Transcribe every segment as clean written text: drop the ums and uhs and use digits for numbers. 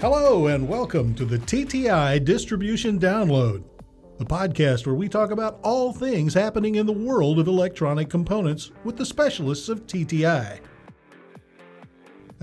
Hello and welcome to the TTI Distribution Download, the podcast where we talk about all things happening in the world of electronic components with the specialists of TTI.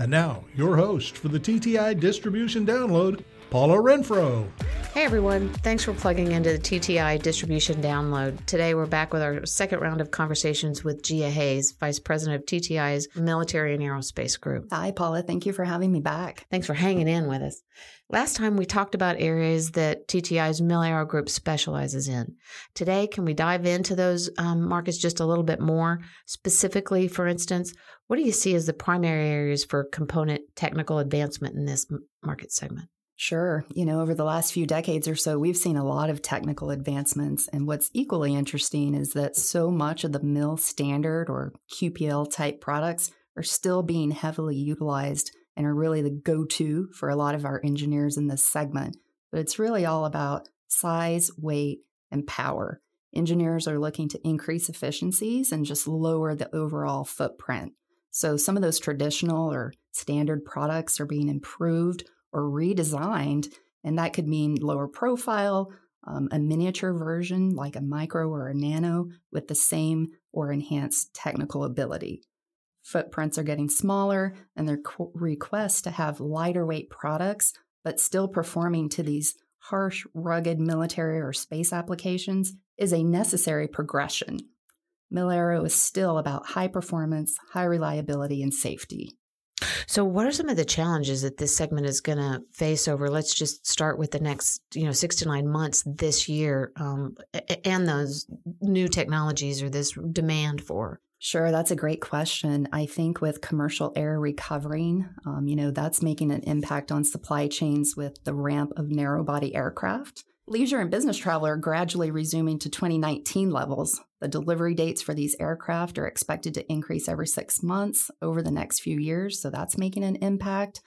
And now, your host for the TTI Distribution Download, Paula Renfrow. Hey everyone, thanks for plugging into the TTI Distribution Download. Today we're back with our second round of conversations with Gia Hayes, Vice President of TTI's Military and Aerospace Group. Hi Paula, thank you for having me back. Thanks for hanging in with us. Last time we talked about areas that TTI's Mil/Aero Group specializes in. Today, can we dive into those markets just a little bit more? Specifically, for instance, what do you see as the primary areas for component technical advancement in this market segment? Sure. You know, over the last few decades or so, we've seen a lot of technical advancements. And what's equally interesting is that so much of the Mil standard or QPL type products are still being heavily utilized and are really the go-to for a lot of our engineers in this segment. But it's really all about size, weight, and power. Engineers are looking to increase efficiencies and just lower the overall footprint. So some of those traditional or standard products are being improved or redesigned, and that could mean lower profile, a miniature version like a micro or a nano with the same or enhanced technical ability. Footprints are getting smaller, and their requests to have lighter weight products, but still performing to these harsh, rugged military or space applications is a necessary progression. Mil/Aero is still about high performance, high reliability, and safety. So what are some of the challenges that this segment is going to face over, let's just start with the next, 6 to 9 months this year, and those new technologies or this demand for? Sure. That's a great question. I think with commercial air recovering, that's making an impact on supply chains with the ramp of narrow body aircraft. Leisure and business travel are gradually resuming to 2019 levels. The delivery dates for these aircraft are expected to increase every 6 months over the next few years, so that's making an impact.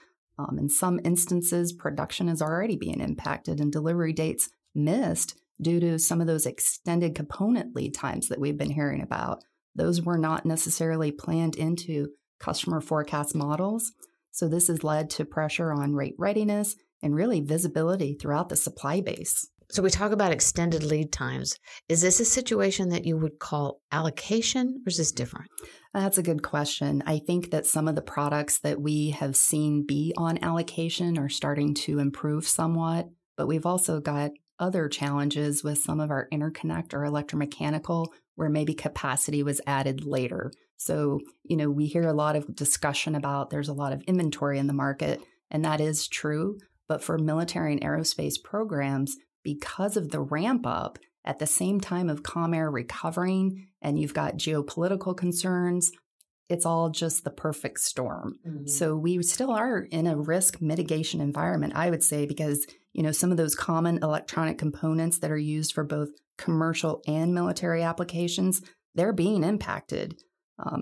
In some instances, production is already being impacted and delivery dates missed due to some of those extended component lead times that we've been hearing about. Those were not necessarily planned into customer forecast models, so this has led to pressure on rate readiness and really visibility throughout the supply base. So we talk about extended lead times. Is this a situation that you would call allocation, or is this different? That's a good question. I think that some of the products that we have seen be on allocation are starting to improve somewhat, but we've also got other challenges with some of our interconnect or electromechanical where maybe capacity was added later. So, we hear a lot of discussion about there's a lot of inventory in the market, and that is true. But for military and aerospace programs, because of the ramp up at the same time of comm air recovering and you've got geopolitical concerns, it's all just the perfect storm. Mm-hmm. So we still are in a risk mitigation environment, I would say, because, some of those common electronic components that are used for both commercial and military applications, they're being impacted.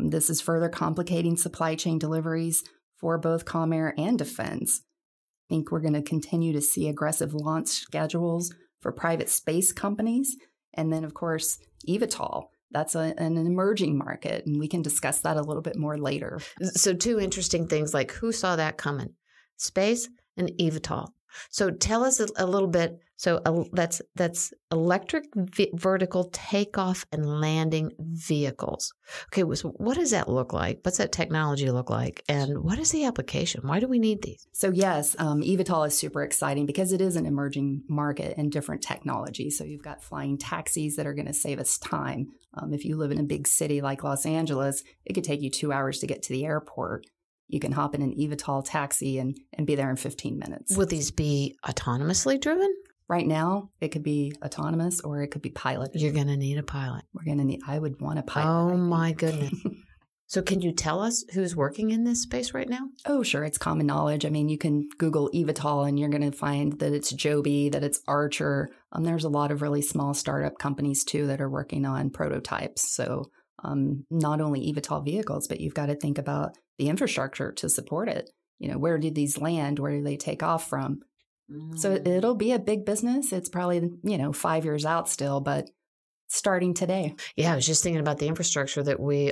This is further complicating supply chain deliveries for both comm air and defense. I think we're going to continue to see aggressive launch schedules for private space companies. And then, of course, eVTOL. That's an emerging market, and we can discuss that a little bit more later. So two interesting things, like who saw that coming? Space and eVTOL. So tell us a little bit. So that's electric vertical takeoff and landing vehicles. Okay, so what does that look like? What's that technology look like? And what is the application? Why do we need these? So yes, eVTOL is super exciting because it is an emerging market and different technology. So you've got flying taxis that are going to save us time. If you live in a big city like Los Angeles, it could take you 2 hours to get to the airport. You can hop in an eVTOL taxi and be there in 15 minutes. Will these be autonomously driven? Right now, it could be autonomous or it could be piloted. You're going to need a pilot. I would want a pilot. Oh, my goodness. So can you tell us who's working in this space right now? Oh, sure. It's common knowledge. I mean, you can Google eVTOL and you're going to find that it's Joby, that it's Archer. There's a lot of really small startup companies, too, that are working on prototypes. So not only eVTOL vehicles, but you've got to think about the infrastructure to support it. Where do these land? Where do they take off from? Mm. So it'll be a big business. It's probably, 5 years out still, but starting today. Yeah, I was just thinking about the infrastructure that we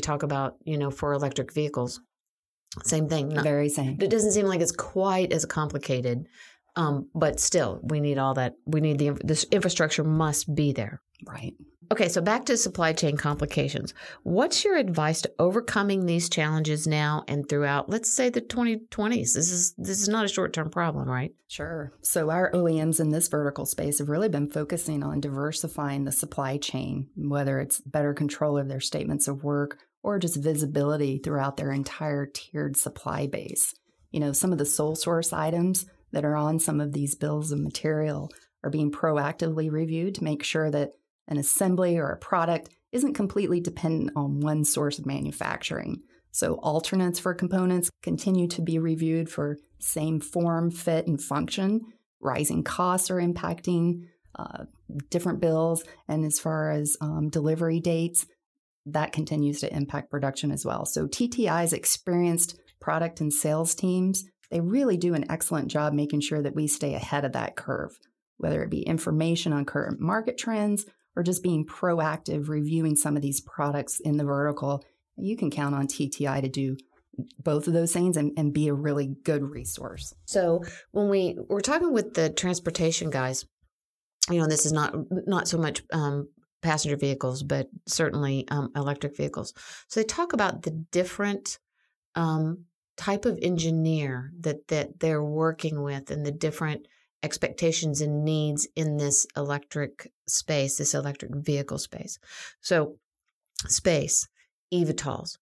talk about, for electric vehicles. Same thing. No, very same. It doesn't seem like it's quite as complicated, but still, we need all that. We need this infrastructure must be there. Right. Okay, so back to supply chain complications. What's your advice to overcoming these challenges now and throughout, let's say, the 2020s? This is not a short-term problem, right? Sure. So our OEMs in this vertical space have really been focusing on diversifying the supply chain, whether it's better control of their statements of work or just visibility throughout their entire tiered supply base. You know, some of the sole source items that are on some of these bills of material are being proactively reviewed to make sure that an assembly or a product isn't completely dependent on one source of manufacturing. So alternates for components continue to be reviewed for same form, fit, and function. Rising costs are impacting different bills. And as far as delivery dates, that continues to impact production as well. So TTI's experienced product and sales teams, they really do an excellent job making sure that we stay ahead of that curve, whether it be information on current market trends or just being proactive, reviewing some of these products in the vertical. You can count on TTI to do both of those things and be a really good resource. So when we're talking with the transportation guys, you know, this is not so much passenger vehicles, but certainly electric vehicles. So they talk about the different type of engineer that they're working with and the different expectations and needs in this electric space, this electric vehicle space. So space, eVTOLs.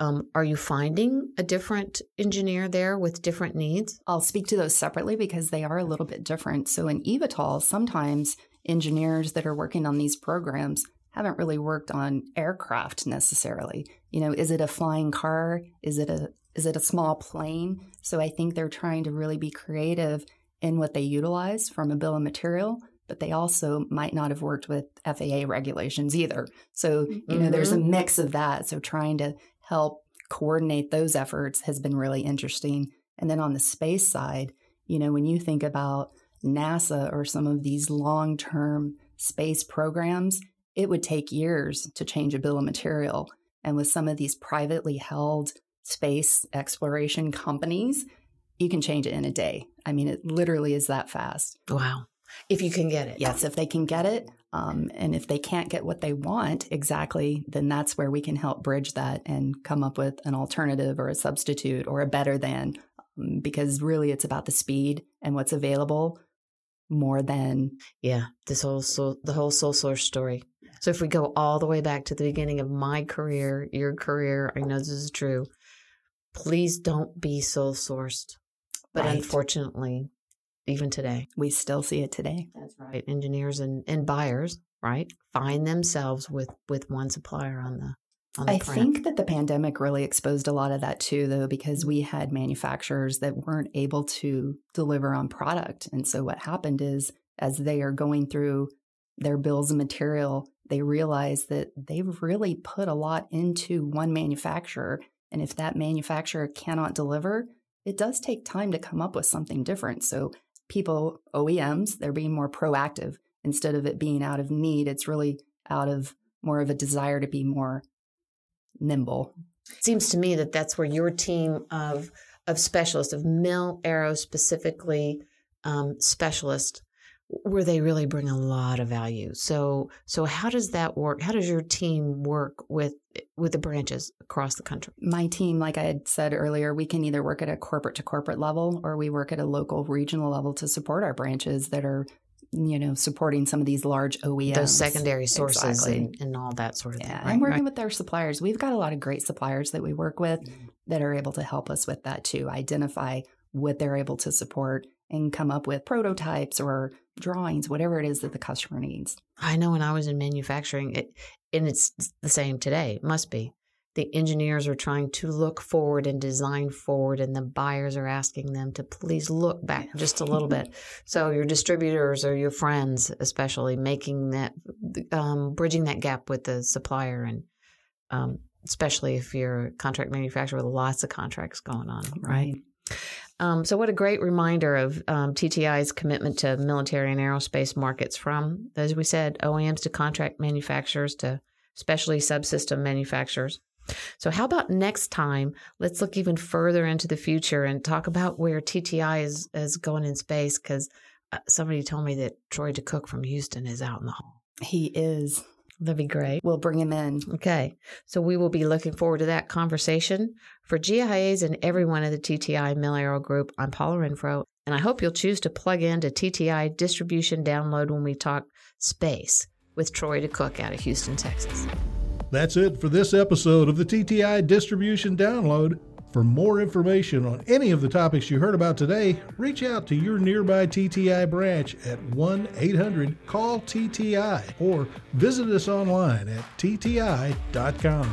Are you finding a different engineer there with different needs? I'll speak to those separately because they are a little bit different. So in eVTOL, sometimes engineers that are working on these programs haven't really worked on aircraft necessarily. You know, is it a flying car? Is it a small plane? So I think they're trying to really be creative in what they utilize from a bill of material, but they also might not have worked with FAA regulations either. So, you know, there's a mix of that. So trying to help coordinate those efforts has been really interesting. And then on the space side, you know, when you think about NASA or some of these long-term space programs, it would take years to change a bill of material. And with some of these privately held space exploration companies, you can change it in a day. I mean, it literally is that fast. Wow. If you can get it. Yes, if they can get it. And if they can't get what they want exactly, then that's where we can help bridge that and come up with an alternative or a substitute or a better than, because really it's about the speed and what's available. More than the whole soul source story. So if we go all the way back to the beginning of my career, your career, I know this is true. Please don't be soul sourced. But right. Unfortunately, even today, we still see it today. That's right. Engineers and buyers, right, find themselves with one supplier on the. I think that the pandemic really exposed a lot of that too, though, because we had manufacturers that weren't able to deliver on product. And so what happened is, as they are going through their bills of material, they realize that they've really put a lot into one manufacturer. And if that manufacturer cannot deliver, it does take time to come up with something different. So people, OEMs, they're being more proactive. Instead of it being out of need, it's really out of more of a desire to be more nimble. It seems to me that that's where your team of specialists, of Mil/Aero specifically specialists, where they really bring a lot of value. So how does that work? How does your team work with the branches across the country? My team, like I had said earlier, we can either work at a corporate to corporate level, or we work at a local regional level to support our branches that are, you know, supporting some of these large OEMs. Those secondary sources and all that sort of thing. Yeah, right? And working with our suppliers. We've got a lot of great suppliers that we work with that are able to help us with that too, identify what they're able to support and come up with prototypes or drawings, whatever it is that the customer needs. I know when I was in manufacturing, it's the same today, it must be. The engineers are trying to look forward and design forward, and the buyers are asking them to please look back just a little bit. So your distributors or your friends, especially, making that bridging that gap with the supplier, and especially if you're a contract manufacturer with lots of contracts going on, right? So what a great reminder of TTI's commitment to military and aerospace markets, from, as we said, OEMs to contract manufacturers to specialty subsystem manufacturers. So how about next time, let's look even further into the future and talk about where TTI is going in space, because somebody told me that Troy DeCook from Houston is out in the hall. He is. That'd be great. We'll bring him in. Okay. So we will be looking forward to that conversation. For Gia Hayes and everyone in the TTI Mil/Aero Group, I'm Paula Renfrow, and I hope you'll choose to plug into TTI Distribution Download when we talk space with Troy DeCook out of Houston, Texas. That's it for this episode of the TTI Distribution Download. For more information on any of the topics you heard about today, reach out to your nearby TTI branch at 1-800-CALL-TTI or visit us online at tti.com.